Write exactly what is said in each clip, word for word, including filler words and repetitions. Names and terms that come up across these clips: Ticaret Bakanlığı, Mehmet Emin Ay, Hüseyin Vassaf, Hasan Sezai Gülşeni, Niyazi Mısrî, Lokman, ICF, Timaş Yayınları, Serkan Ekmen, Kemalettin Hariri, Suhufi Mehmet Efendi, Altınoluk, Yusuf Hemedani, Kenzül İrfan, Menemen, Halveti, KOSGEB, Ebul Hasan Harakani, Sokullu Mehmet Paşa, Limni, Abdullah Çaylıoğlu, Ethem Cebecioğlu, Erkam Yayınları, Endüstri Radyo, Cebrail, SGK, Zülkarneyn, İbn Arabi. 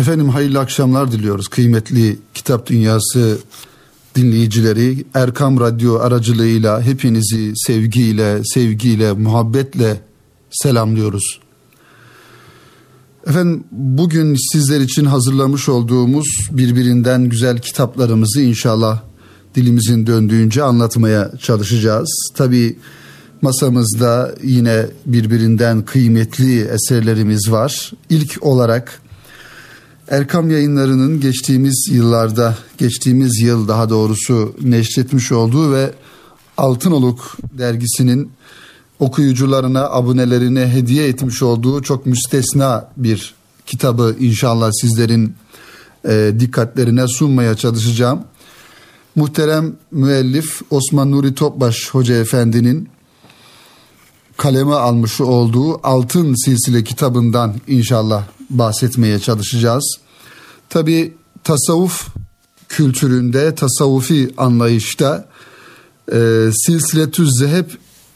Efendim hayırlı akşamlar diliyoruz kıymetli Kitap Dünyası dinleyicileri. Erkam Radyo aracılığıyla hepinizi sevgiyle, sevgiyle, muhabbetle selamlıyoruz. Efendim bugün sizler için hazırlamış olduğumuz birbirinden güzel kitaplarımızı inşallah dilimizin döndüğünce anlatmaya çalışacağız. Tabii masamızda yine birbirinden kıymetli eserlerimiz var. İlk olarak Erkam Yayınları'nın geçtiğimiz yıllarda, geçtiğimiz yıl daha doğrusu neşretmiş olduğu ve Altınoluk dergisinin okuyucularına, abonelerine hediye etmiş olduğu çok müstesna bir kitabı inşallah sizlerin e, dikkatlerine sunmaya çalışacağım. Muhterem müellif Osman Nuri Topbaş Hoca Efendi'nin kaleme almış olduğu Altın Silsile kitabından inşallah bahsetmeye çalışacağız. Tabii tasavvuf kültüründe, tasavvufi anlayışta e, silsiletü zeheb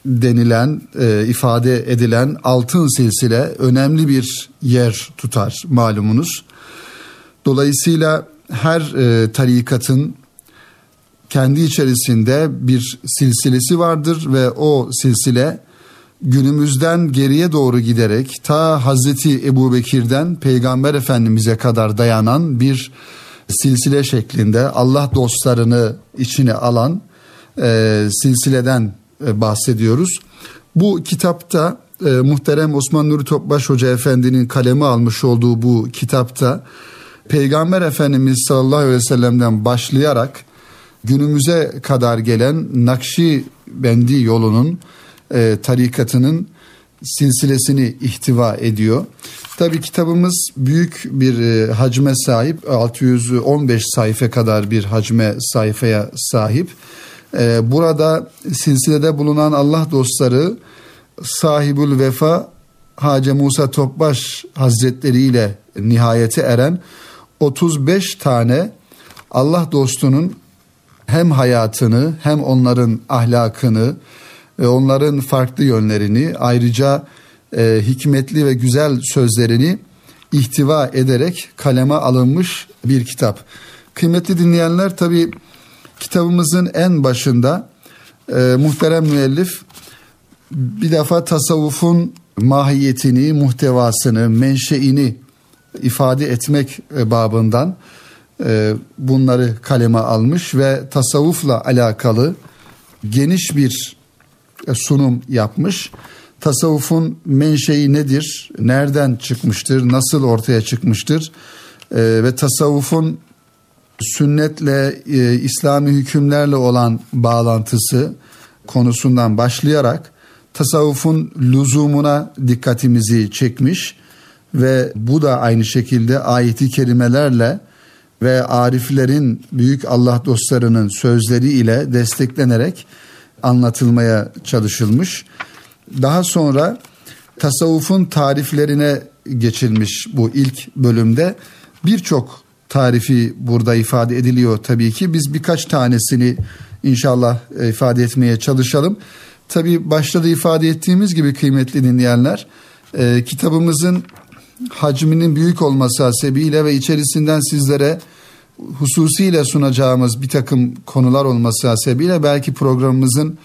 denilen, e, ifade edilen altın silsile önemli bir yer tutar malumunuz. Dolayısıyla her e, tarikatın kendi içerisinde bir silsilesi vardır ve o silsile günümüzden geriye doğru giderek ta Hazreti Ebubekir'den Peygamber Efendimiz'e kadar dayanan bir silsile şeklinde Allah dostlarını içine alan e, silsileden e, bahsediyoruz. Bu kitapta e, muhterem Osman Nuri Topbaş Hoca Efendi'nin kaleme almış olduğu bu kitapta Peygamber Efendimiz sallallahu aleyhi ve sellem'den başlayarak günümüze kadar gelen Nakşibendi yolunun E, tarikatının silsilesini ihtiva ediyor. Tabii kitabımız büyük bir e, hacme sahip, altı yüz on beş sayfa kadar bir hacme sayfaya sahip. E, burada silsilede bulunan Allah dostları Sahibül Vefa Hace Musa Topbaş Hazretleri ile nihayete eren otuz beş tane Allah dostunun hem hayatını hem onların ahlakını ve onların farklı yönlerini, ayrıca e, hikmetli ve güzel sözlerini ihtiva ederek kaleme alınmış bir kitap. Kıymetli dinleyenler, tabii kitabımızın en başında e, muhterem müellif bir defa tasavvufun mahiyetini, muhtevasını, menşeini ifade etmek babından e, bunları kaleme almış ve tasavvufla alakalı geniş bir sunum yapmış. Tasavvufun menşei nedir? Nereden çıkmıştır? Nasıl ortaya çıkmıştır? E, ve tasavvufun sünnetle, e, İslami hükümlerle olan bağlantısı konusundan başlayarak tasavvufun lüzumuna dikkatimizi çekmiş ve bu da aynı şekilde ayeti kerimelerle ve ariflerin, büyük Allah dostlarının sözleri ile desteklenerek anlatılmaya çalışılmış. Daha sonra tasavvufun tariflerine geçilmiş bu ilk bölümde. Birçok tarifi burada ifade ediliyor tabii ki. Biz birkaç tanesini inşallah ifade etmeye çalışalım. Tabii başta da ifade ettiğimiz gibi kıymetli dinleyenler, e, kitabımızın hacminin büyük olması hasebiyle ve içerisinden sizlere hususiyle sunacağımız bir takım konular olması hasebiyle belki programımızın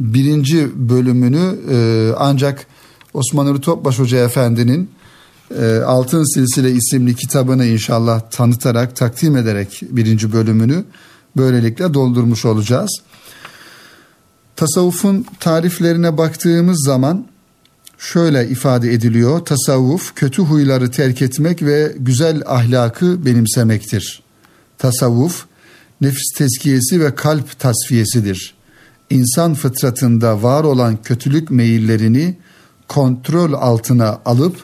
birinci bölümünü e, ancak Osman Nuri Topbaş Hoca Efendi'nin e, Altın Silsile isimli kitabını inşallah tanıtarak, takdim ederek birinci bölümünü böylelikle doldurmuş olacağız. Tasavvufun tariflerine baktığımız zaman şöyle ifade ediliyor: tasavvuf kötü huyları terk etmek ve güzel ahlakı benimsemektir. Tasavvuf, nefis tezkiyesi ve kalp tasfiyesidir. İnsan fıtratında var olan kötülük meyillerini kontrol altına alıp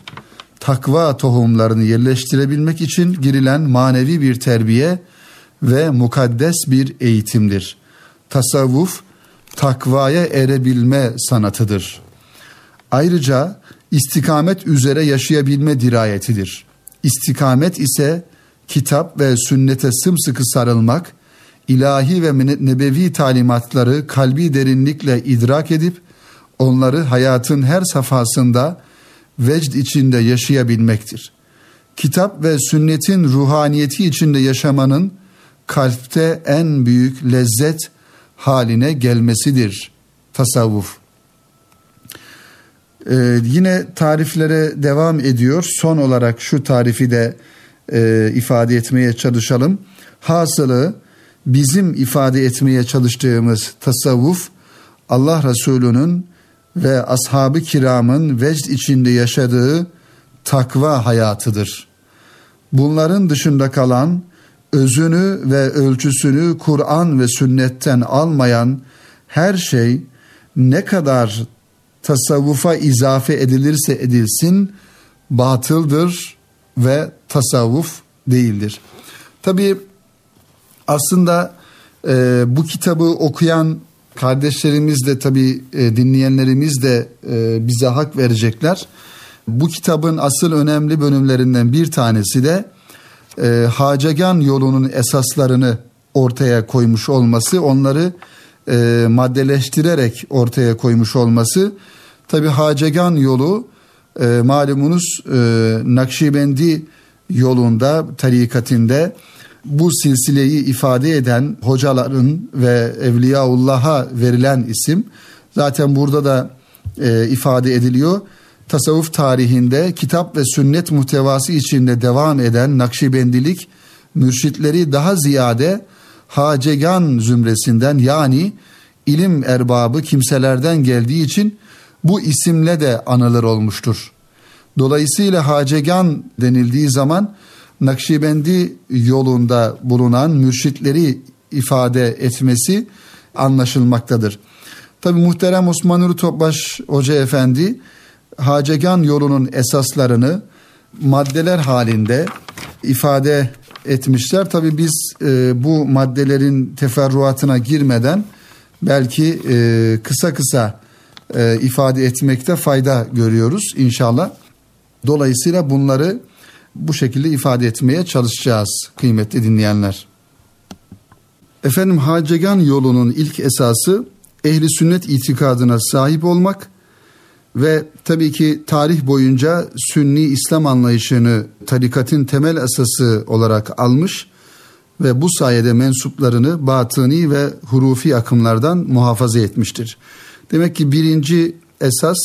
takva tohumlarını yerleştirebilmek için girilen manevi bir terbiye ve mukaddes bir eğitimdir. Tasavvuf, takvaya erebilme sanatıdır. Ayrıca istikamet üzere yaşayabilme dirayetidir. İstikamet ise kitap ve sünnete sımsıkı sarılmak, ilahi ve nebevi talimatları kalbi derinlikle idrak edip onları hayatın her safhasında vecd içinde yaşayabilmektir. kitap ve sünnetin ruhaniyeti içinde yaşamanın kalpte en büyük lezzet haline gelmesidir tasavvuf. Ee, yine tariflere devam ediyor. Son olarak şu tarifi de e, ifade etmeye çalışalım. Hasılı bizim ifade etmeye çalıştığımız tasavvuf, Allah Resulü'nün ve ashab-ı kiramın vecd içinde yaşadığı takva hayatıdır. Bunların dışında kalan, özünü ve ölçüsünü Kur'an ve sünnetten almayan her şey ne kadar tasavvufa izafe edilirse edilsin batıldır ve tasavvuf değildir. Tabii aslında e, bu kitabı okuyan kardeşlerimiz de tabii e, dinleyenlerimiz de e, bize hak verecekler. Bu kitabın asıl önemli bölümlerinden bir tanesi de e, Hacegan yolunun esaslarını ortaya koymuş olması, onları e, maddeleştirerek ortaya koymuş olması. Tabii Hacegan yolu e, malumunuz e, Nakşibendi yolunda, tarikatinde bu silsileyi ifade eden hocaların ve Evliyaullah'a verilen isim. Zaten burada da e, ifade ediliyor. Tasavvuf tarihinde kitap ve sünnet muhtevası içinde devam eden Nakşibendilik mürşitleri daha ziyade Hacegan zümresinden, yani ilim erbabı kimselerden geldiği için bu isimle de anılır olmuştur. Dolayısıyla Hacegan denildiği zaman Nakşibendi yolunda bulunan mürşitleri ifade etmesi anlaşılmaktadır. Tabi muhterem Osman Nuri Topbaş Hoca Efendi Hacegan yolunun esaslarını maddeler halinde ifade etmişler. Tabi biz e, bu maddelerin teferruatına girmeden belki e, kısa kısa e, ifade etmekte fayda görüyoruz inşallah. Dolayısıyla bunları bu şekilde ifade etmeye çalışacağız kıymetli dinleyenler. Efendim, Hacegan yolunun ilk esası ehli sünnet itikadına sahip olmak ve tabii ki tarih boyunca Sünni İslam anlayışını tarikatın temel esası olarak almış ve bu sayede mensuplarını batıni ve hurufi akımlardan muhafaza etmiştir. Demek ki birinci esas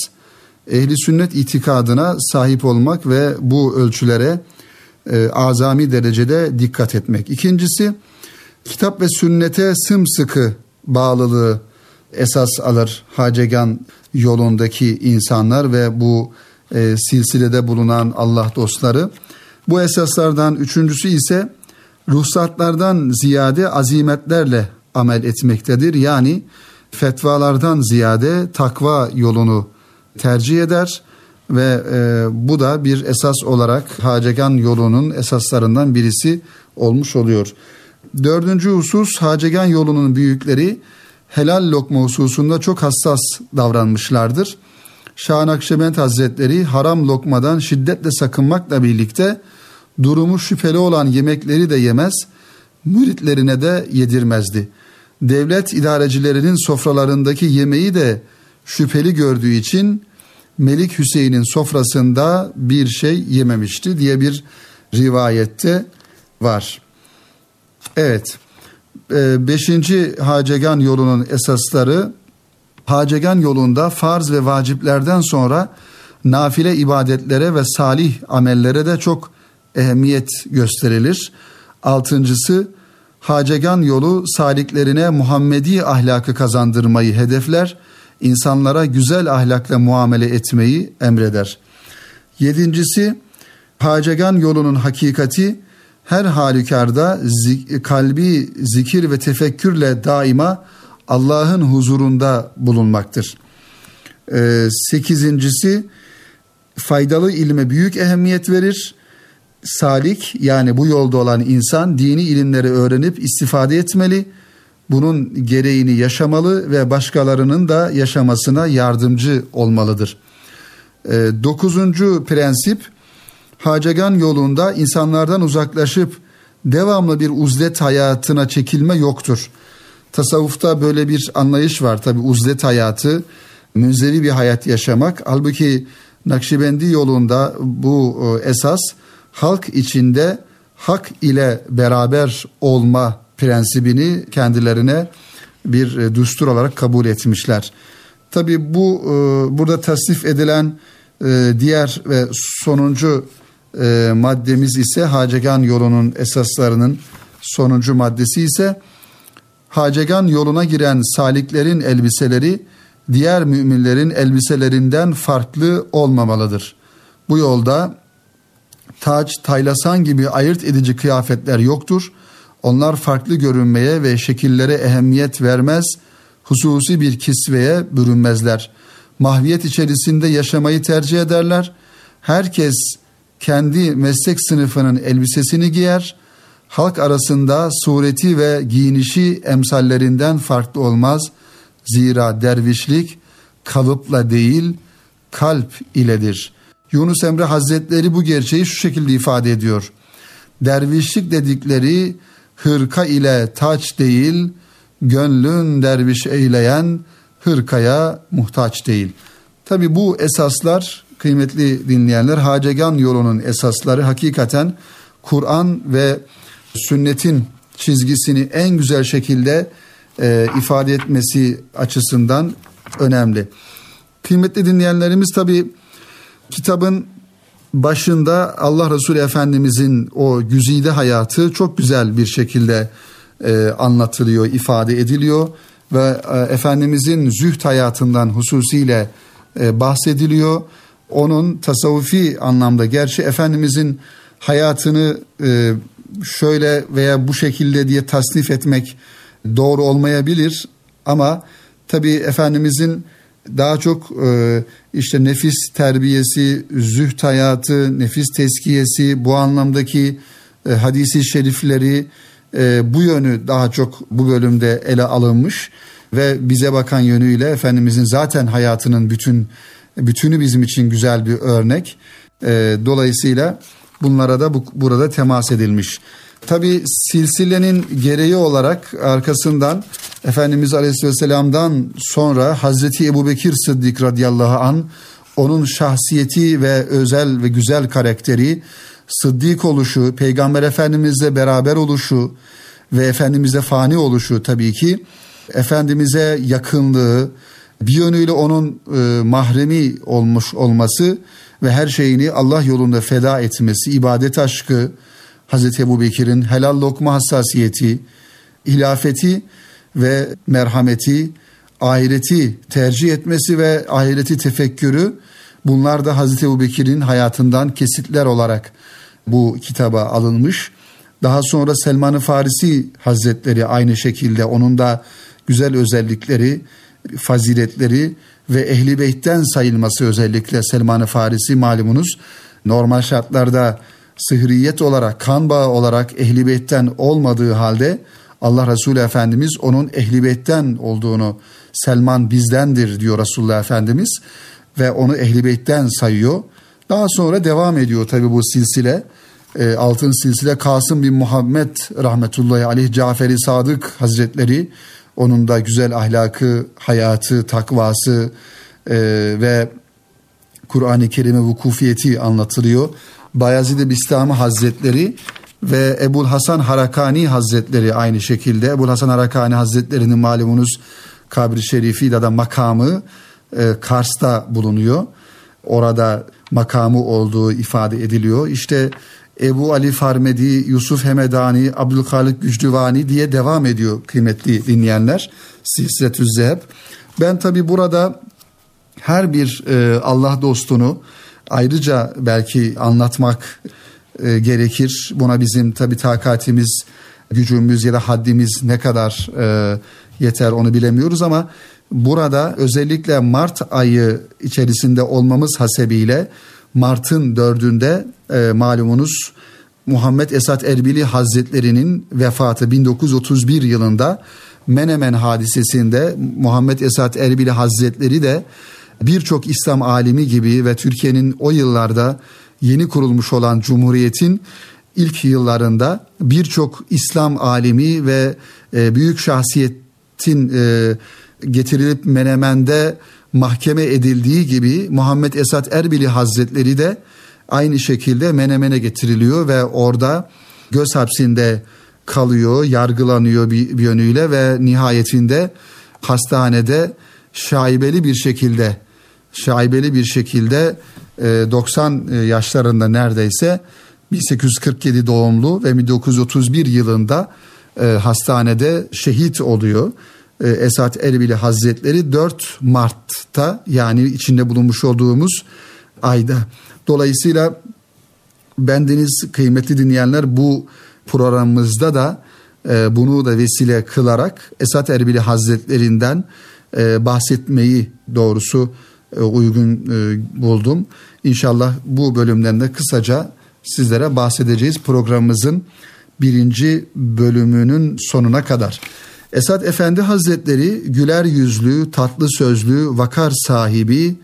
ehli sünnet itikadına sahip olmak ve bu ölçülere e, azami derecede dikkat etmek. İkincisi, kitap ve sünnete sımsıkı bağlılığı esas alır Hacegan yolundaki insanlar ve bu e, silsilede bulunan Allah dostları. Bu esaslardan üçüncüsü ise ruhsatlardan ziyade azimetlerle amel etmektedir. Yani fetvalardan ziyade takva yolunu tercih eder ve e, bu da bir esas olarak Hacegan yolunun esaslarından birisi olmuş oluyor. Dördüncü husus, Hacegan yolunun büyükleri helal lokma hususunda çok hassas davranmışlardır. Şah-ı Nakşibend Hazretleri haram lokmadan şiddetle sakınmakla birlikte durumu şüpheli olan yemekleri de yemez, müritlerine de yedirmezdi. Devlet idarecilerinin sofralarındaki yemeği de şüpheli gördüğü için Melik Hüseyin'in sofrasında bir şey yememişti diye bir rivayette var. Evet, beşinci Hacegan yolunun esasları, Hacegan yolunda farz ve vaciplerden sonra nafile ibadetlere ve salih amellere de çok ehemmiyet gösterilir. Altıncısı, Hacegan yolu saliklerine Muhammedi ahlakı kazandırmayı hedefler, İnsanlara güzel ahlakla muamele etmeyi emreder. Yedincisi, Hacegan yolunun hakikati her halükarda zik- kalbi zikir ve tefekkürle daima Allah'ın huzurunda bulunmaktır. Ee, sekizincisi, faydalı ilme büyük ehemmiyet verir. Salik, yani bu yolda olan insan dini ilimleri öğrenip istifade etmeli, bunun gereğini yaşamalı ve başkalarının da yaşamasına yardımcı olmalıdır. E, dokuzuncu prensip, Hacegan yolunda insanlardan uzaklaşıp devamlı bir uzlet hayatına çekilme yoktur. Tasavvufta böyle bir anlayış var. Tabii uzlet hayatı, münzevi bir hayat yaşamak. Halbuki Nakşibendi yolunda bu esas halk içinde hak ile beraber olma prensibini kendilerine bir düstur olarak kabul etmişler. Tabii bu e, burada tasnif edilen e, diğer ve sonuncu e, maddemiz ise Hacegan yolunun esaslarının sonuncu maddesi ise Hacegan yoluna giren saliklerin elbiseleri diğer müminlerin elbiselerinden farklı olmamalıdır. Bu yolda taç, taylasan gibi ayırt edici kıyafetler yoktur. Onlar farklı görünmeye ve şekillere ehemmiyet vermez, hususi bir kisveye bürünmezler. Mahviyet içerisinde yaşamayı tercih ederler. Herkes kendi meslek sınıfının elbisesini giyer. Halk arasında sureti ve giyinişi emsallerinden farklı olmaz. Zira dervişlik kalıpla değil, kalp iledir. Yunus Emre Hazretleri bu gerçeği şu şekilde ifade ediyor. Dervişlik dedikleri hırka ile taç değil, gönlün derviş eyleyen hırkaya muhtaç değil. Tabi bu esaslar kıymetli dinleyenler, Hacegan yolunun esasları hakikaten Kur'an ve sünnetin çizgisini en güzel şekilde e, ifade etmesi açısından önemli. Kıymetli dinleyenlerimiz, tabi kitabın başında Allah Resulü Efendimizin o güzide hayatı çok güzel bir şekilde e, anlatılıyor, ifade ediliyor ve e, Efendimizin zühd hayatından hususiyle e, bahsediliyor. Onun tasavvufi anlamda, gerçi Efendimizin hayatını e, şöyle veya bu şekilde diye tasnif etmek doğru olmayabilir ama tabii Efendimizin daha çok işte nefis terbiyesi, zühd hayatı, nefis tezkiyesi, bu anlamdaki hadisi şerifleri, bu yönü daha çok bu bölümde ele alınmış ve bize bakan yönüyle Efendimizin zaten hayatının bütün bütünü bizim için güzel bir örnek. Dolayısıyla bunlara da bu, burada temas edilmiş. Tabii silsilenin gereği olarak arkasından Efendimiz Aleyhisselam'dan sonra Hazreti Ebubekir Sıddık radıyallahu an, onun şahsiyeti ve özel ve güzel karakteri, sıddık oluşu, Peygamber Efendimizle beraber oluşu ve Efendimizle fani oluşu, tabii ki Efendimiz'e yakınlığı, bir yönüyle onun e, mahremi olmuş olması ve her şeyini Allah yolunda feda etmesi, ibadet aşkı, Hazreti Ebubekir'in helal lokma hassasiyeti, hilafeti ve merhameti, ahireti tercih etmesi ve ahireti tefekkürü, bunlar da Hazreti Ebubekir'in hayatından kesitler olarak bu kitaba alınmış. Daha sonra Selman-ı Farisi Hazretleri aynı şekilde, onun da güzel özellikleri, faziletleri ve Ehl-i Beyt'ten sayılması, özellikle Selman-ı Farisi malumunuz normal şartlarda sıhriyet olarak, kan bağı olarak Ehl-i Beyt'ten olmadığı halde Allah Resulü Efendimiz onun Ehl-i Beyt'ten olduğunu, Selman bizdendir diyor Resulullah Efendimiz ve onu Ehl-i Beyt'ten sayıyor. Daha sonra devam ediyor tabi bu silsile, e, altın silsile. Kasım bin Muhammed rahmetullahi aleyh, Cafer-i Sadık Hazretleri, onun da güzel ahlakı, hayatı, takvası e, ve Kur'an-ı Kerim'e vukufiyeti anlatılıyor. Bayezid-i Bistami Hazretleri ve Ebul Hasan Harakani Hazretleri aynı şekilde. Ebul Hasan Harakani Hazretleri'nin malumunuz kabri şerifi ya da makamı e, Kars'ta bulunuyor. Orada makamı olduğu ifade ediliyor. İşte Ebu Ali Farmedi, Yusuf Hemedani, Abdülhalik Gücdüvani diye devam ediyor kıymetli dinleyenler, Silsiletüz Zeheb. Ben tabi burada her bir e, Allah dostunu ayrıca belki anlatmak e, gerekir. Buna bizim tabi takatimiz, gücümüz ya da haddimiz ne kadar e, yeter onu bilemiyoruz ama burada özellikle Mart ayı içerisinde olmamız hasebiyle Mart'ın dördünde e, malumunuz Muhammed Esat Erbilî Hazretleri'nin vefatı bin dokuz yüz otuz bir yılında Menemen hadisesinde Muhammed Esat Erbilî Hazretleri de birçok İslam alimi gibi ve Türkiye'nin o yıllarda yeni kurulmuş olan Cumhuriyet'in ilk yıllarında birçok İslam alimi ve büyük şahsiyetin getirilip Menemen'de mahkeme edildiği gibi Muhammed Esat Erbilî Hazretleri de aynı şekilde Menemen'e getiriliyor ve orada göz hapsinde kalıyor, yargılanıyor bir yönüyle ve nihayetinde hastanede şaibeli bir şekilde şaibeli bir şekilde doksan yaşlarında neredeyse bin sekiz yüz kırk yedi doğumlu ve bin dokuz yüz otuz bir yılında hastanede şehit oluyor. Esat Erbilî Hazretleri dört Mart'ta, yani içinde bulunmuş olduğumuz ayda. Dolayısıyla bendeniz kıymetli dinleyenler, bu programımızda da bunu da vesile kılarak Esat Erbilî Hazretlerinden bahsetmeyi doğrusu uygun buldum. İnşallah bu bölümden de kısaca sizlere bahsedeceğiz programımızın birinci bölümünün sonuna kadar. Esat Efendi Hazretleri güler yüzlü, tatlı sözlü, vakar sahibi,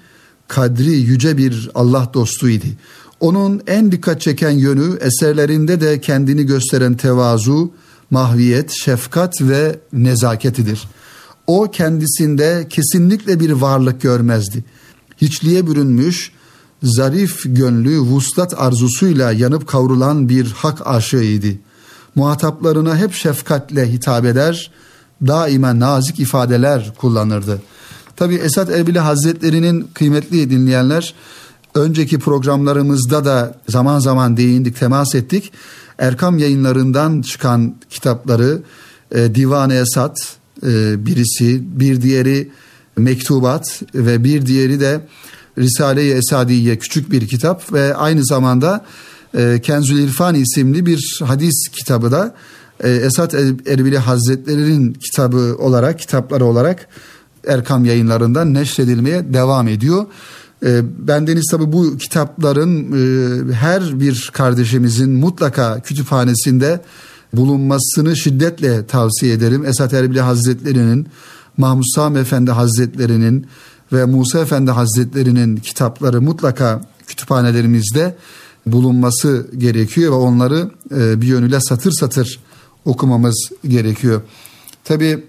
kadri yüce bir Allah dostuydu. Onun en dikkat çeken yönü eserlerinde de kendini gösteren tevazu, mahviyet, şefkat ve nezaketidir. O kendisinde kesinlikle bir varlık görmezdi. Hiçliğe bürünmüş, zarif gönlü vuslat arzusuyla yanıp kavrulan bir hak aşığıydı. Muhataplarına hep şefkatle hitap eder, daima nazik ifadeler kullanırdı. Tabii Esat Erbilî Hazretleri'nin, kıymetli dinleyenler, önceki programlarımızda da zaman zaman değindik, temas ettik. Erkam yayınlarından çıkan kitapları e, Divan-ı Esat e, birisi, bir diğeri Mektubat ve bir diğeri de Risale-i Esadiye, küçük bir kitap ve aynı zamanda e, Kenzül İrfan isimli bir hadis kitabı da e, Esat Erbilî Hazretleri'nin kitabı olarak, kitapları olarak Erkam yayınlarından neşredilmeye devam ediyor. Bendeniz tabi bu kitapların her bir kardeşimizin mutlaka kütüphanesinde bulunmasını şiddetle tavsiye ederim. Esat Erbilî Hazretleri'nin, Mahmud Sami Efendi Hazretleri'nin ve Musa Efendi Hazretleri'nin kitapları mutlaka kütüphanelerimizde bulunması gerekiyor ve onları bir yönüyle satır satır okumamız gerekiyor. Tabi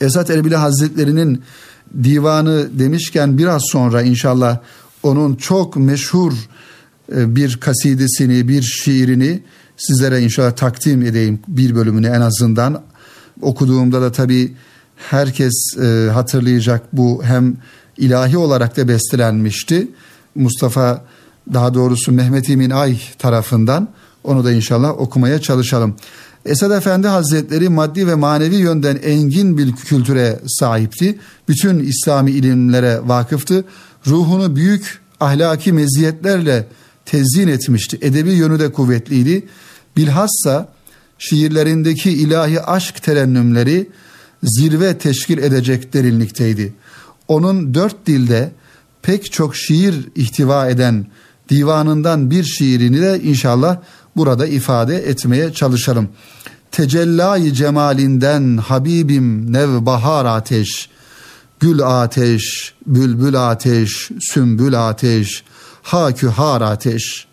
Esat Erbilî Hazretleri'nin divanı demişken, biraz sonra inşallah onun çok meşhur bir kasidesini, bir şiirini sizlere inşallah takdim edeyim, bir bölümünü en azından. Okuduğumda da tabii herkes hatırlayacak, bu hem ilahi olarak da bestelenmişti Mustafa, daha doğrusu Mehmet Emin Ay tarafından. Onu da inşallah okumaya çalışalım. Esat Efendi Hazretleri maddi ve manevi yönden engin bir kültüre sahipti. Bütün İslami ilimlere vakıftı. Ruhunu büyük ahlaki meziyetlerle tezyin etmişti. Edebi yönü de kuvvetliydi. Bilhassa şiirlerindeki ilahi aşk terennümleri zirve teşkil edecek derinlikteydi. Onun dört dilde pek çok şiir ihtiva eden divanından bir şiirini de inşallah burada ifade etmeye çalışalım. Tecellâ-i cemalinden Habibim nevbahar ateş, gül ateş, bülbül ateş, sümbül ateş, hakühar ateş.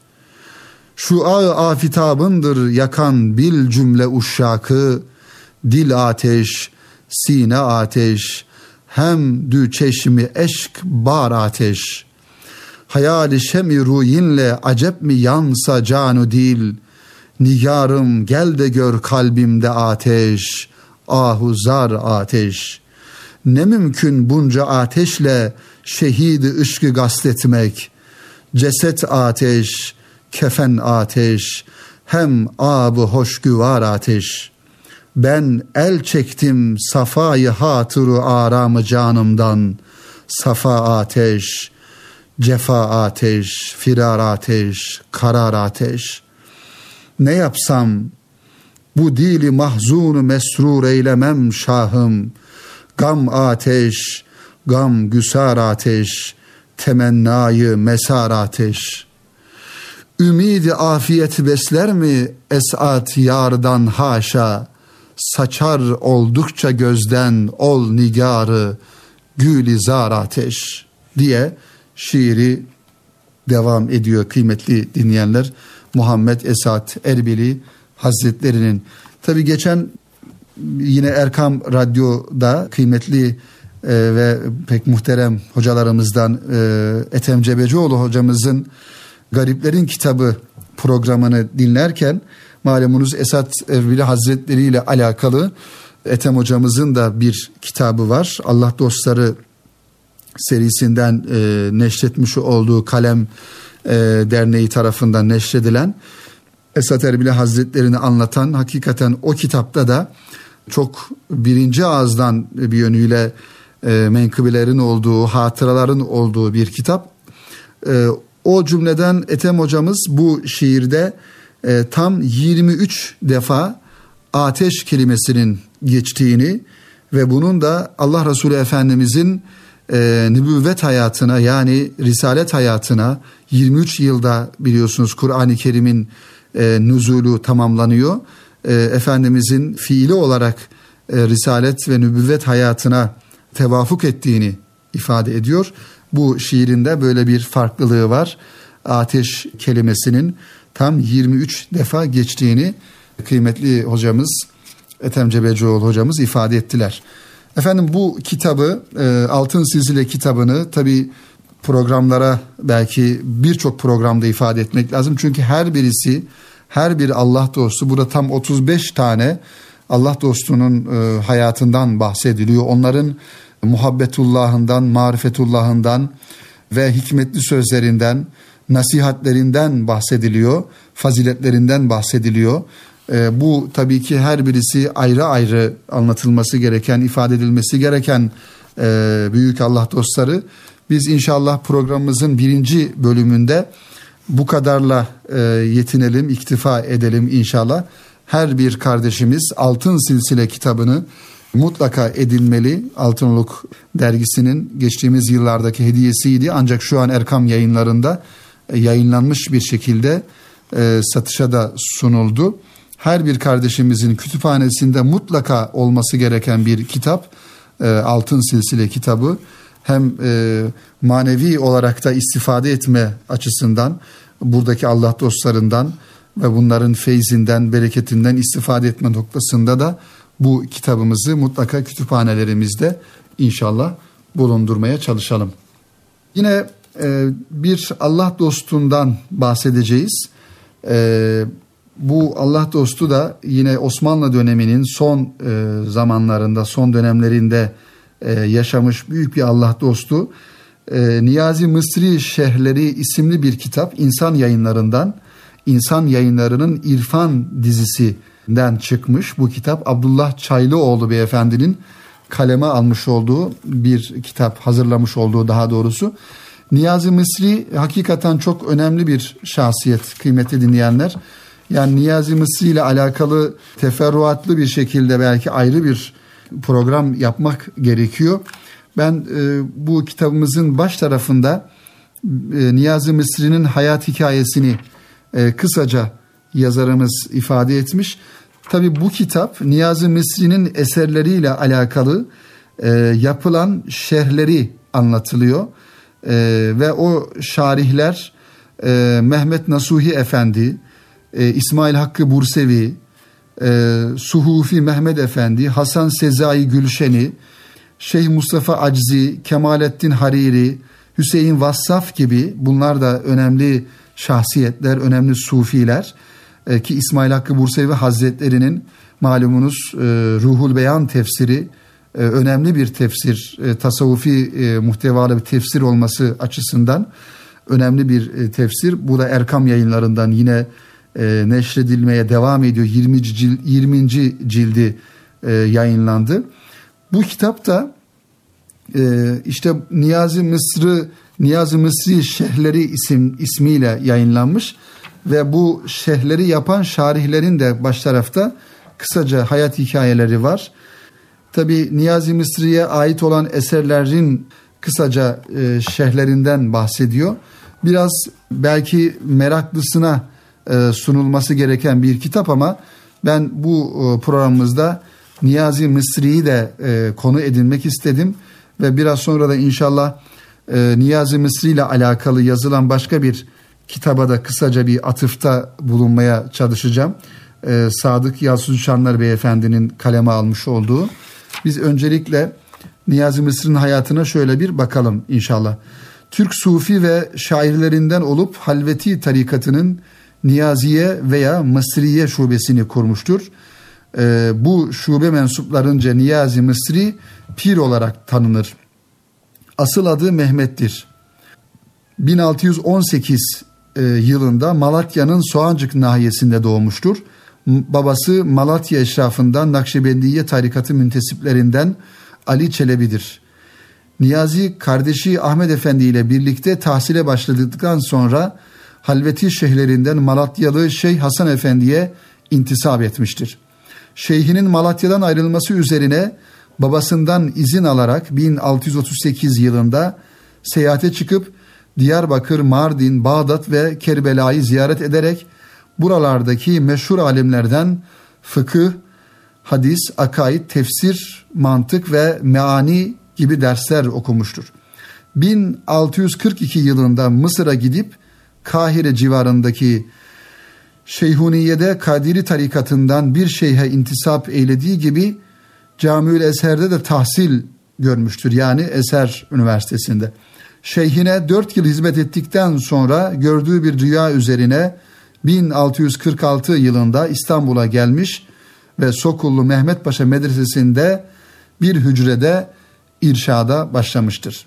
Şua-ı afitabındır yakan bil cümle uşşakı, dil ateş, sine ateş, hem dü çeşmi eşk bar ateş. Hayal-i şem-i ruyinle acep mi yansa canu dil, nigarım gel de gör kalbimde ateş, ahuzar ateş. Ne mümkün bunca ateşle şehidi ışkı gasletmek, ceset ateş, kefen ateş, hem ab-ı hoşgüvar ateş. Ben el çektim safayı hatırı aramı canımdan, safa ateş, cefa ateş, firar ateş, karar ateş. Ne yapsam bu dili mahzunu mesrur eylemem şahım, gam ateş, gam güsar ateş, temennayı mesar ateş. Ümidi afiyet besler mi Esat yardan haşa, saçar oldukça gözden ol nigarı gülizar ateş diye şiiri devam ediyor kıymetli dinleyenler, Muhammed Esat Erbilî Hazretleri'nin. Tabi geçen yine Erkam Radyo'da kıymetli ve pek muhterem hocalarımızdan Ethem Cebecioğlu hocamızın Gariplerin Kitabı programını dinlerken malumunuz Esat Erbilî Hazretleri ile alakalı Ethem hocamızın da bir kitabı var. Allah Dostları serisinden e, neşretmiş olduğu Kalem e, Derneği tarafından neşredilen Esat Erbilî Hazretlerini anlatan, hakikaten o kitapta da çok birinci ağızdan bir yönüyle e, menkıbelerin olduğu, hatıraların olduğu bir kitap. E, o cümleden Ethem hocamız bu şiirde e, tam yirmi üç defa ateş kelimesinin geçtiğini ve bunun da Allah Resulü Efendimizin e, nübüvvet hayatına, yani risalet hayatına yirmi üç yılda biliyorsunuz Kur'an-ı Kerim'in e, nüzulu tamamlanıyor. E, Efendimizin fiili olarak e, risalet ve nübüvvet hayatına tevafuk ettiğini ifade ediyor. Bu şiirinde böyle bir farklılığı var. Ateş kelimesinin tam yirmi üç defa geçtiğini kıymetli hocamız Ethem Cebecioğlu hocamız ifade ettiler. Efendim bu kitabı, e, Altın Silsile kitabını tabii programlara, belki birçok programda ifade etmek lazım. Çünkü her birisi, her bir Allah dostu, burada tam otuz beş tane Allah dostunun e, hayatından bahsediliyor. Onların muhabbetullahından, marifetullahından ve hikmetli sözlerinden, nasihatlerinden bahsediliyor, faziletlerinden bahsediliyor. E, bu tabii ki her birisi ayrı ayrı anlatılması gereken, ifade edilmesi gereken e, büyük Allah dostları. Biz inşallah programımızın birinci bölümünde bu kadarla e, yetinelim, iktifa edelim inşallah. Her bir kardeşimiz Altın Silsile kitabını mutlaka edinmeli. Altınoluk dergisinin geçtiğimiz yıllardaki hediyesiydi, ancak şu an Erkam yayınlarında e, yayınlanmış bir şekilde e, satışa da sunuldu. Her bir kardeşimizin kütüphanesinde mutlaka olması gereken bir kitap, e, Altın Silsile kitabı. Hem e, manevi olarak da istifade etme açısından, buradaki Allah dostlarından ve bunların feyzinden, bereketinden istifade etme noktasında da bu kitabımızı mutlaka kütüphanelerimizde inşallah bulundurmaya çalışalım. Yine e, bir Allah dostundan bahsedeceğiz. E, bu Allah dostu da yine Osmanlı döneminin son e, zamanlarında, son dönemlerinde Ee, yaşamış büyük bir Allah dostu. Ee, Niyazi Mısrî Şehirleri isimli bir kitap İnsan Yayınları'ndan, İnsan Yayınları'nın İrfan dizisinden çıkmış bu kitap. Abdullah Çaylıoğlu beyefendinin kaleme almış olduğu bir kitap, hazırlamış olduğu daha doğrusu. Niyazi Mısrî hakikaten çok önemli bir şahsiyet kıymetli dinleyenler. Yani Niyazi Mısrî ile alakalı teferruatlı bir şekilde belki ayrı bir program yapmak gerekiyor. Ben e, bu kitabımızın baş tarafında e, Niyazi Mısri'nin hayat hikayesini e, kısaca yazarımız ifade etmiş. Tabii bu kitap Niyazi Mısri'nin eserleriyle alakalı e, yapılan şerhleri anlatılıyor. E, ve o şarihler e, Mehmet Nasuhi Efendi, e, İsmail Hakkı Bursevi, Ee, Suhufi Mehmet Efendi, Hasan Sezai Gülşeni, Şeyh Mustafa Aczi, Kemalettin Hariri, Hüseyin Vassaf gibi, bunlar da önemli şahsiyetler, önemli sufiler. Ee, ki İsmail Hakkı Bursevi Hazretleri'nin malumunuz e, Ruhul Beyan tefsiri e, önemli bir tefsir, e, tasavvufi e, muhtevalı bir tefsir olması açısından önemli bir e, tefsir. Bu da Erkam yayınlarından yine E, neşredilmeye devam ediyor. yirminci, yirminci cildi e, yayınlandı. Bu kitap da e, işte Niyazi Mısrî Niyazi Mısrî Şehirleri isim, ismiyle yayınlanmış ve bu şehirleri yapan şarihlerin de baş tarafta kısaca hayat hikayeleri var. Tabi Niyazi Mısri'ye ait olan eserlerin kısaca e, şehirlerinden bahsediyor. Biraz belki meraklısına sunulması gereken bir kitap, ama ben bu programımızda Niyazi Mısri'yi de konu edinmek istedim ve biraz sonra da inşallah Niyazi Mısri ile alakalı yazılan başka bir kitaba da kısaca bir atıfta bulunmaya çalışacağım. Sadık Yalçınçanlar beyefendinin kaleme almış olduğu. Biz öncelikle Niyazi Mısri'nin hayatına şöyle bir bakalım inşallah. Türk Sufi ve şairlerinden olup Halveti tarikatının Niyaziye veya Mısriye şubesini kurmuştur. Ee, bu şube mensuplarınca Niyazi Mısrî pir olarak tanınır. Asıl adı Mehmet'tir. bin altı yüz on sekiz e, yılında Malatya'nın Soğancık nahiyesinde doğmuştur. Babası Malatya eşrafından Nakşibendiye tarikatı müntesiplerinden Ali Çelebi'dir. Niyazi kardeşi Ahmet Efendi ile birlikte tahsile başladıktan sonra Halveti şeyhlerinden Malatyalı Şeyh Hasan Efendi'ye intisap etmiştir. Şeyhinin Malatya'dan ayrılması üzerine babasından izin alarak bin altı yüz otuz sekiz yılında seyahate çıkıp Diyarbakır, Mardin, Bağdat ve Kerbela'yı ziyaret ederek buralardaki meşhur alimlerden fıkıh, hadis, akaid, tefsir, mantık ve meani gibi dersler okumuştur. bin altı yüz kırk iki yılında Mısır'a gidip Kahire civarındaki Şeyhuniye'de Kadiri tarikatından bir şeyhe intisap eylediği gibi Camiül Ezher'de de tahsil görmüştür. Yani Ezher Üniversitesi'nde. Şeyhine dört yıl hizmet ettikten sonra gördüğü bir rüya üzerine bin altı yüz kırk altı yılında İstanbul'a gelmiş ve Sokullu Mehmet Paşa medresesinde bir hücrede irşada başlamıştır.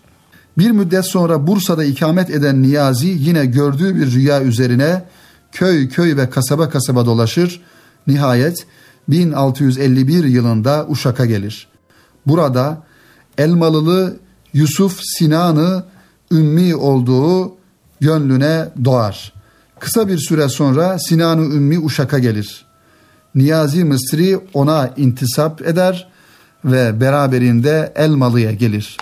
Bir müddet sonra Bursa'da ikamet eden Niyazi yine gördüğü bir rüya üzerine köy köy ve kasaba kasaba dolaşır. Nihayet bin altı yüz elli bir yılında Uşak'a gelir. Burada Elmalılı Yusuf Sinan-ı Ümmi olduğu gönlüne doğar. Kısa bir süre sonra Sinan-ı Ümmi Uşak'a gelir. Niyazi Mısrî ona intisap eder ve beraberinde Elmalı'ya gelir.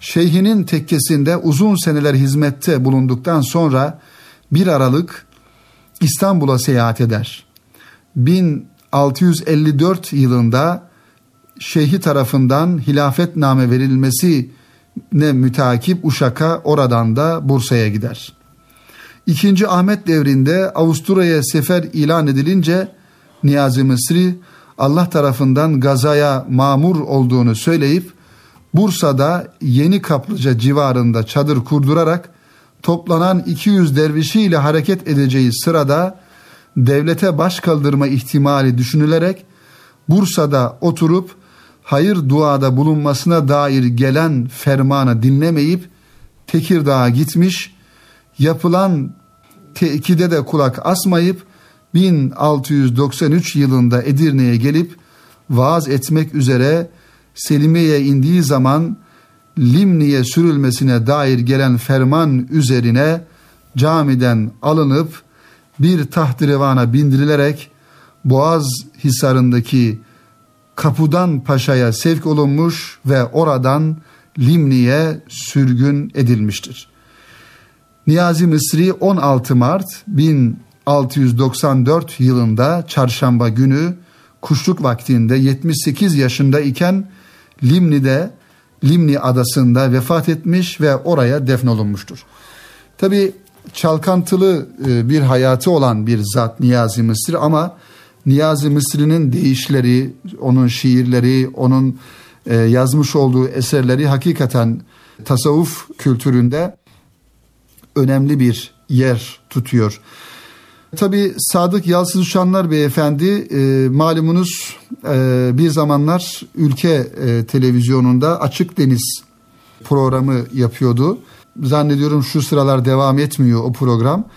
Şeyhinin tekkesinde uzun seneler hizmette bulunduktan sonra bir Aralık İstanbul'a seyahat eder. bin altı yüz elli dört yılında şeyhi tarafından hilafetname verilmesine mütakip Uşak'a, oradan da Bursa'ya gider. İkinci Ahmet devrinde Avusturya'ya sefer ilan edilince Niyazi Mısrî Allah tarafından gazaya mamur olduğunu söyleyip Bursa'da Yeni Kaplıca civarında çadır kurdurarak toplanan iki yüz dervişiyle hareket edeceği sırada devlete baş kaldırma ihtimali düşünülerek Bursa'da oturup hayır duada bulunmasına dair gelen fermanı dinlemeyip Tekirdağ'a gitmiş, yapılan tekide de kulak asmayıp bin altı yüz doksan üç yılında Edirne'ye gelip vaaz etmek üzere Selimiye'ye indiği zaman Limni'ye sürülmesine dair gelen ferman üzerine camiden alınıp bir taht-ı bindirilerek Boğaz Hisarı'ndaki Kapudan Paşa'ya sevk olunmuş ve oradan Limni'ye sürgün edilmiştir. Niyazi Mısrî on altı Mart bin altı yüz doksan dört yılında çarşamba günü kuşluk vaktinde yetmiş sekiz yaşında iken Limni'de Limni adasında vefat etmiş ve oraya defnolunmuştur. Tabi çalkantılı bir hayatı olan bir zat Niyazi Mısrî, ama Niyazi Mısri'nin deyişleri, onun şiirleri, onun yazmış olduğu eserleri hakikaten tasavvuf kültüründe önemli bir yer tutuyor. Tabii Sadık Yalçınçanlar beyefendi e, malumunuz e, bir zamanlar Ülke e, televizyonunda Açık Deniz programı yapıyordu. Zannediyorum şu sıralar devam etmiyor o program.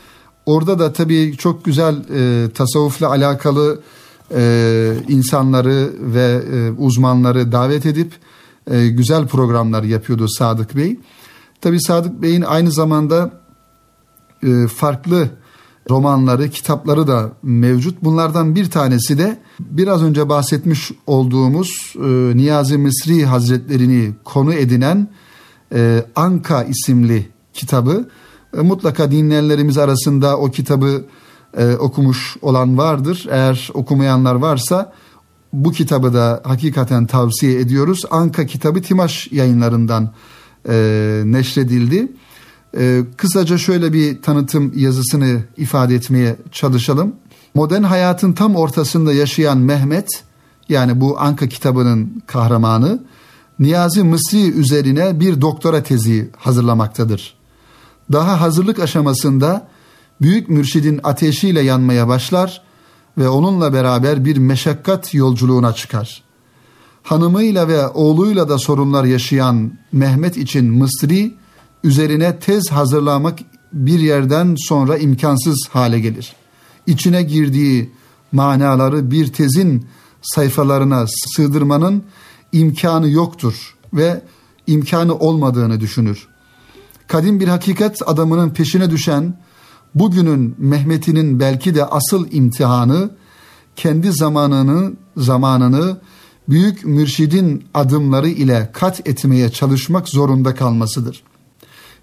Orada da tabii çok güzel e, tasavvufla alakalı e, insanları ve e, uzmanları davet edip e, güzel programlar yapıyordu Sadık Bey. Tabii Sadık Bey'in aynı zamanda e, farklı romanları, kitapları da mevcut. Bunlardan bir tanesi de biraz önce bahsetmiş olduğumuz e, Niyazi Mısrî Hazretlerini konu edinen e, Anka isimli kitabı. E, mutlaka dinleyenlerimiz arasında o kitabı e, okumuş olan vardır. Eğer okumayanlar varsa bu kitabı da hakikaten tavsiye ediyoruz. Anka kitabı Timaş Yayınlarından e, neşredildi. Ee, kısaca şöyle bir tanıtım yazısını ifade etmeye çalışalım. Modern hayatın tam ortasında yaşayan Mehmet, yani bu Anka kitabının kahramanı, Niyazi Mısrî üzerine bir doktora tezi hazırlamaktadır. daha hazırlık aşamasında büyük mürşidin ateşiyle yanmaya başlar ve onunla beraber bir meşakkat yolculuğuna çıkar. Hanımıyla ve oğluyla da sorunlar yaşayan Mehmet için Mısri, üzerine tez hazırlamak bir yerden sonra imkansız hale gelir. İçine girdiği manaları bir tezin sayfalarına sığdırmanın imkanı yoktur ve imkanı olmadığını düşünür. Kadim bir hakikat adamının peşine düşen bugünün Mehmet'inin belki de asıl imtihanı, kendi zamanını zamanını büyük mürşidin adımları ile kat etmeye çalışmak zorunda kalmasıdır.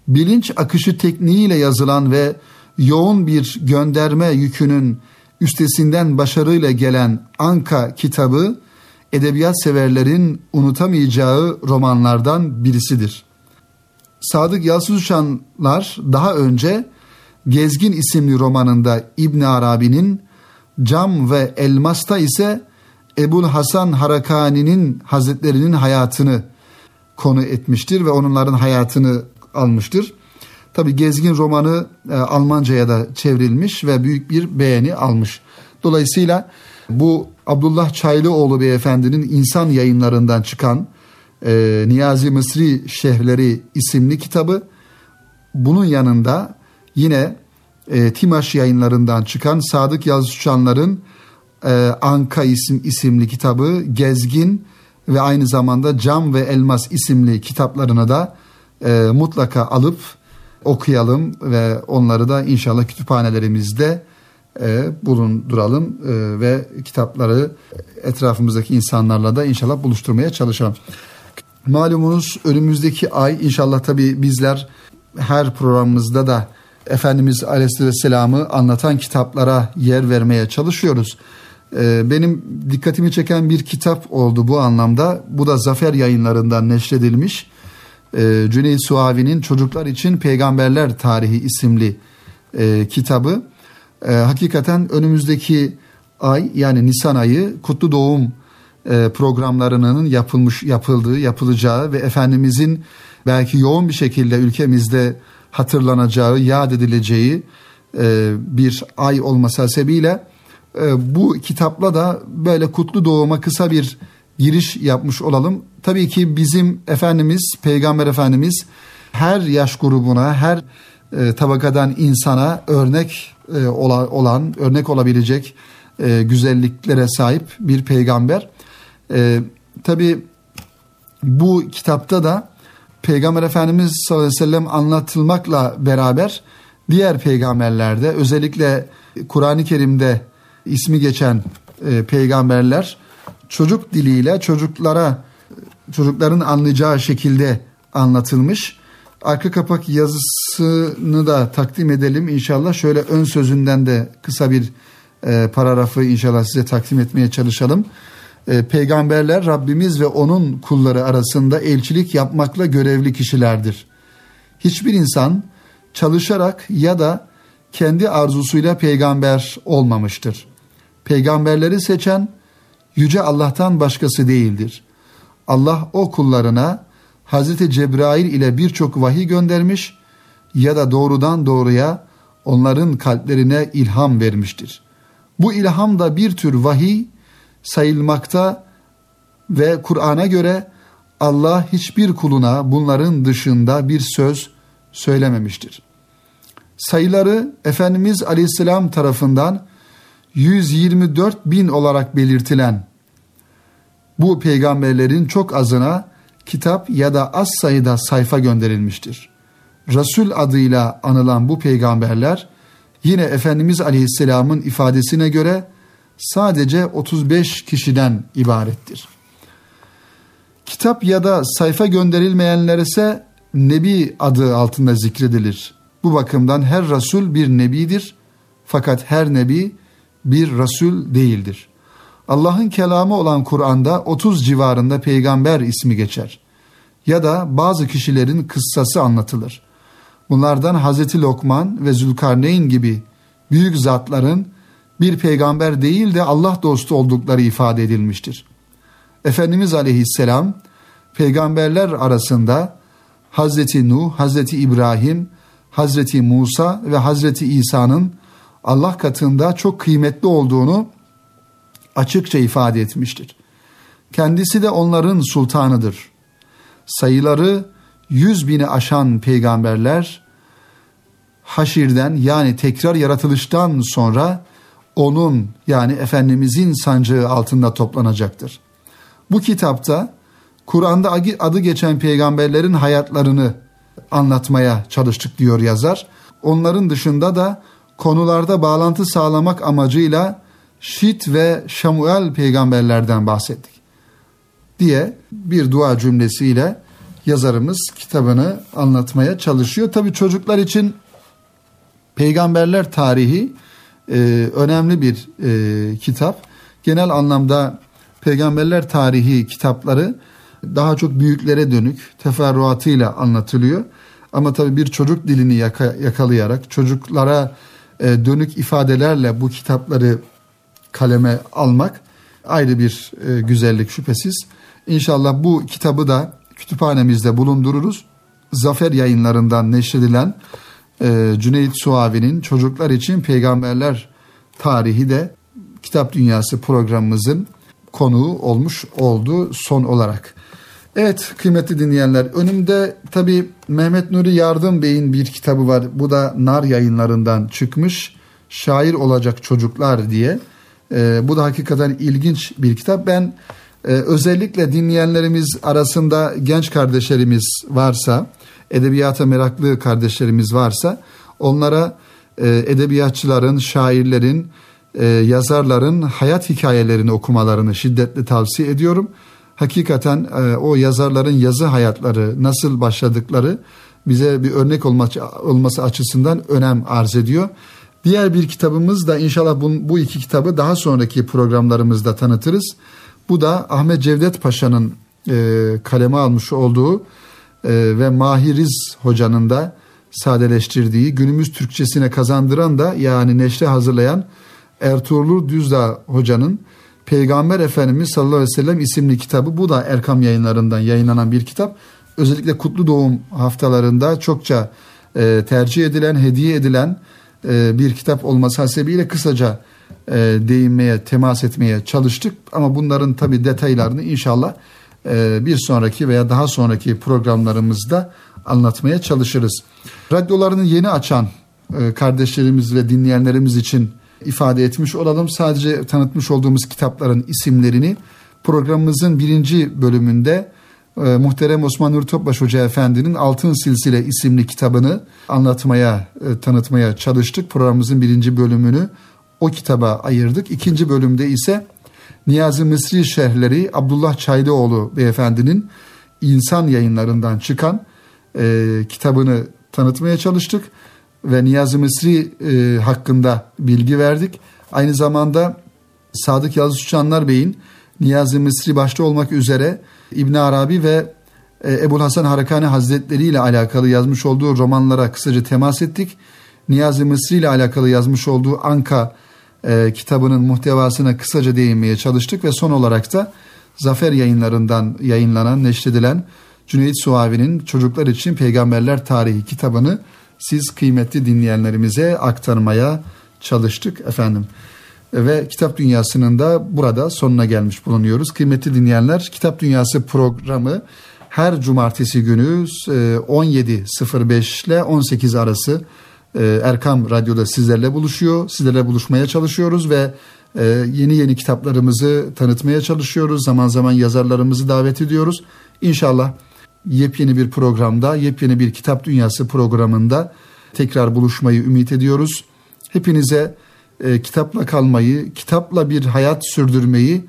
Bilinç akışı tekniğiyle yazılan ve yoğun bir gönderme yükünün üstesinden başarıyla gelen Anka kitabı, edebiyat severlerin unutamayacağı romanlardan birisidir. Sadık Yalçınçanlar daha önce Gezgin isimli romanında İbn Arabi'nin, Cam ve Elmas'ta ise Ebul Hasan Harakani'nin Hazretlerinin hayatını konu etmiştir ve onların hayatını almıştır. Tabi Gezgin romanı e, Almanca'ya da çevrilmiş ve büyük bir beğeni almış. Dolayısıyla bu Abdullah Çaylıoğlu beyefendinin İnsan Yayınlarından çıkan e, Niyazi Mısrî Şehirleri isimli kitabı, bunun yanında yine e, Timaş Yayınlarından çıkan Sadık Yalçınçanlar'ın e, Anka isim, isimli kitabı, Gezgin ve aynı zamanda Cam ve Elmas isimli kitaplarını da e, mutlaka alıp okuyalım ve onları da inşallah kütüphanelerimizde e, bulunduralım e, ve kitapları etrafımızdaki insanlarla da inşallah buluşturmaya çalışalım. Malumunuz önümüzdeki ay inşallah, tabii bizler her programımızda da Efendimiz Aleyhisselam'ı anlatan kitaplara yer vermeye çalışıyoruz. E, benim dikkatimi çeken bir kitap oldu bu anlamda. Bu da Zafer Yayınlarından neşredilmiş Cüneyd Suavi'nin Çocuklar için Peygamberler Tarihi isimli e, kitabı. E, hakikaten önümüzdeki ay, yani Nisan ayı, kutlu doğum e, programlarının yapılmış yapıldığı, yapılacağı ve Efendimizin belki yoğun bir şekilde ülkemizde hatırlanacağı, yad edileceği e, bir ay olması hasebiyle e, bu kitapla da böyle kutlu doğuma kısa bir giriş yapmış olalım. Tabii ki bizim Efendimiz, Peygamber Efendimiz her yaş grubuna, her e, tabakadan insana örnek e, ola, olan, örnek olabilecek e, güzelliklere sahip bir peygamber. E, tabii bu kitapta da Peygamber Efendimiz sallallahu aleyhi ve sellem anlatılmakla beraber diğer peygamberlerde, özellikle Kur'an-ı Kerim'de ismi geçen e, peygamberler çocuk diliyle çocuklara, çocukların anlayacağı şekilde anlatılmış. Arka kapak yazısını da takdim edelim inşallah. Şöyle ön sözünden de kısa bir e, paragrafı inşallah size takdim etmeye çalışalım. E, Peygamberler Rabbimiz ve onun kulları arasında elçilik yapmakla görevli kişilerdir. Hiçbir insan çalışarak ya da kendi arzusuyla peygamber olmamıştır. Peygamberleri seçen Yüce Allah'tan başkası değildir. Allah o kullarına Hazreti Cebrail ile birçok vahiy göndermiş ya da doğrudan doğruya onların kalplerine ilham vermiştir. Bu ilham da bir tür vahiy sayılmakta ve Kur'an'a göre Allah hiçbir kuluna bunların dışında bir söz söylememiştir. Sayıları Efendimiz Aleyhisselam tarafından yüz yirmi dört bin olarak belirtilen bu peygamberlerin çok azına kitap ya da az sayıda sayfa gönderilmiştir. Resul adıyla anılan bu peygamberler yine Efendimiz Aleyhisselam'ın ifadesine göre sadece otuz beş kişiden ibarettir. Kitap ya da sayfa gönderilmeyenler ise Nebi adı altında zikredilir. Bu bakımdan her Resul bir Nebidir, fakat her Nebi bir Resul değildir. Allah'ın kelamı olan Kur'an'da otuz civarında peygamber ismi geçer ya da bazı kişilerin kıssası anlatılır. Bunlardan Hazreti Lokman ve Zülkarneyn gibi büyük zatların bir peygamber değil de Allah dostu oldukları ifade edilmiştir. Efendimiz Aleyhisselam peygamberler arasında Hazreti Nuh, Hazreti İbrahim, Hazreti Musa ve Hazreti İsa'nın Allah katında çok kıymetli olduğunu açıkça ifade etmiştir. Kendisi de onların sultanıdır. Sayıları yüz bini aşan peygamberler haşirden yani tekrar yaratılıştan sonra onun yani Efendimizin sancağı altında toplanacaktır. Bu kitapta Kur'an'da adı geçen peygamberlerin hayatlarını anlatmaya çalıştık diyor yazar. Onların dışında da konularda bağlantı sağlamak amacıyla Şit ve Şamuel peygamberlerden bahsettik diye bir dua cümlesiyle yazarımız kitabını anlatmaya çalışıyor. Tabii çocuklar için peygamberler tarihi e, önemli bir e, kitap. Genel anlamda peygamberler tarihi kitapları daha çok büyüklere dönük teferruatıyla anlatılıyor. Ama tabii bir çocuk dilini yaka, yakalayarak çocuklara e, dönük ifadelerle bu kitapları kaleme almak ayrı bir e, güzellik şüphesiz. İnşallah bu kitabı da kütüphanemizde bulundururuz. Zafer Yayınlarından neşredilen e, Cüneyt Suavi'nin Çocuklar için Peygamberler Tarihi de Kitap Dünyası programımızın konuğu olmuş oldu son olarak. Evet kıymetli dinleyenler, önümde tabii Mehmet Nuri Yardım Bey'in bir kitabı var. Bu da Nar Yayınlarından çıkmış, Şair Olacak Çocuklar diye. Ee, bu da hakikaten ilginç bir kitap. Ben e, özellikle dinleyenlerimiz arasında genç kardeşlerimiz varsa, edebiyata meraklı kardeşlerimiz varsa onlara e, edebiyatçıların, şairlerin, e, yazarların hayat hikayelerini okumalarını şiddetle tavsiye ediyorum. Hakikaten e, o yazarların yazı hayatları, nasıl başladıkları bize bir örnek olması açısından önem arz ediyor. Diğer bir kitabımız da inşallah bu, bu iki kitabı daha sonraki programlarımızda tanıtırız. Bu da Ahmet Cevdet Paşa'nın e, kaleme almış olduğu e, ve Mahiriz Hoca'nın da sadeleştirdiği, günümüz Türkçesine kazandıran da yani neşre hazırlayan Ertuğrul Düzdağ Hoca'nın Peygamber Efendimiz sallallahu aleyhi ve sellem isimli kitabı. Bu da Erkam Yayınlarından yayınlanan bir kitap. Özellikle Kutlu Doğum haftalarında çokça e, tercih edilen, hediye edilen bir kitap olması hasebiyle kısaca değinmeye, temas etmeye çalıştık. Ama bunların tabii detaylarını inşallah bir sonraki veya daha sonraki programlarımızda anlatmaya çalışırız. Radyolarını yeni açan kardeşlerimiz ve dinleyenlerimiz için ifade etmiş olalım. Sadece tanıtmış olduğumuz kitapların isimlerini programımızın birinci bölümünde muhterem Osman Nuri Topbaş Hoca Efendi'nin Altın Silsile isimli kitabını anlatmaya, tanıtmaya çalıştık. Programımızın birinci bölümünü o kitaba ayırdık. İkinci bölümde ise Niyazi Mısrî şerhleri Abdullah Çaylıoğlu Beyefendi'nin İnsan Yayınlarından çıkan e, kitabını tanıtmaya çalıştık. Ve Niyazi Mısrî e, hakkında bilgi verdik. Aynı zamanda Sadık Yalçınçanlar Bey'in Niyazi Mısrî başta olmak üzere İbn Arabi ve Ebul Hasan Harakani Hazretleri ile alakalı yazmış olduğu romanlara kısaca temas ettik. Niyazi Mısrî ile alakalı yazmış olduğu Anka e, kitabının muhtevasına kısaca değinmeye çalıştık ve son olarak da Zafer Yayınlarından yayınlanan, neşredilen Cüneyt Suavi'nin Çocuklar için Peygamberler Tarihi kitabını siz kıymetli dinleyenlerimize aktarmaya çalıştık efendim. Ve Kitap Dünyası'nın da burada sonuna gelmiş bulunuyoruz. Kıymetli dinleyenler, Kitap Dünyası programı her cumartesi günü on yedi sıfır beş ile on sekiz arası Erkam Radyo'da sizlerle buluşuyor. Sizlerle buluşmaya çalışıyoruz ve yeni yeni kitaplarımızı tanıtmaya çalışıyoruz. Zaman zaman yazarlarımızı davet ediyoruz. İnşallah yepyeni bir programda, yepyeni bir Kitap Dünyası programında tekrar buluşmayı ümit ediyoruz. Hepinize E, kitapla kalmayı, kitapla bir hayat sürdürmeyi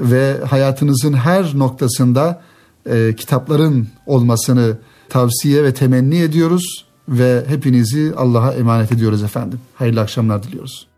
ve hayatınızın her noktasında e, kitapların olmasını tavsiye ve temenni ediyoruz ve hepinizi Allah'a emanet ediyoruz efendim. Hayırlı akşamlar diliyoruz.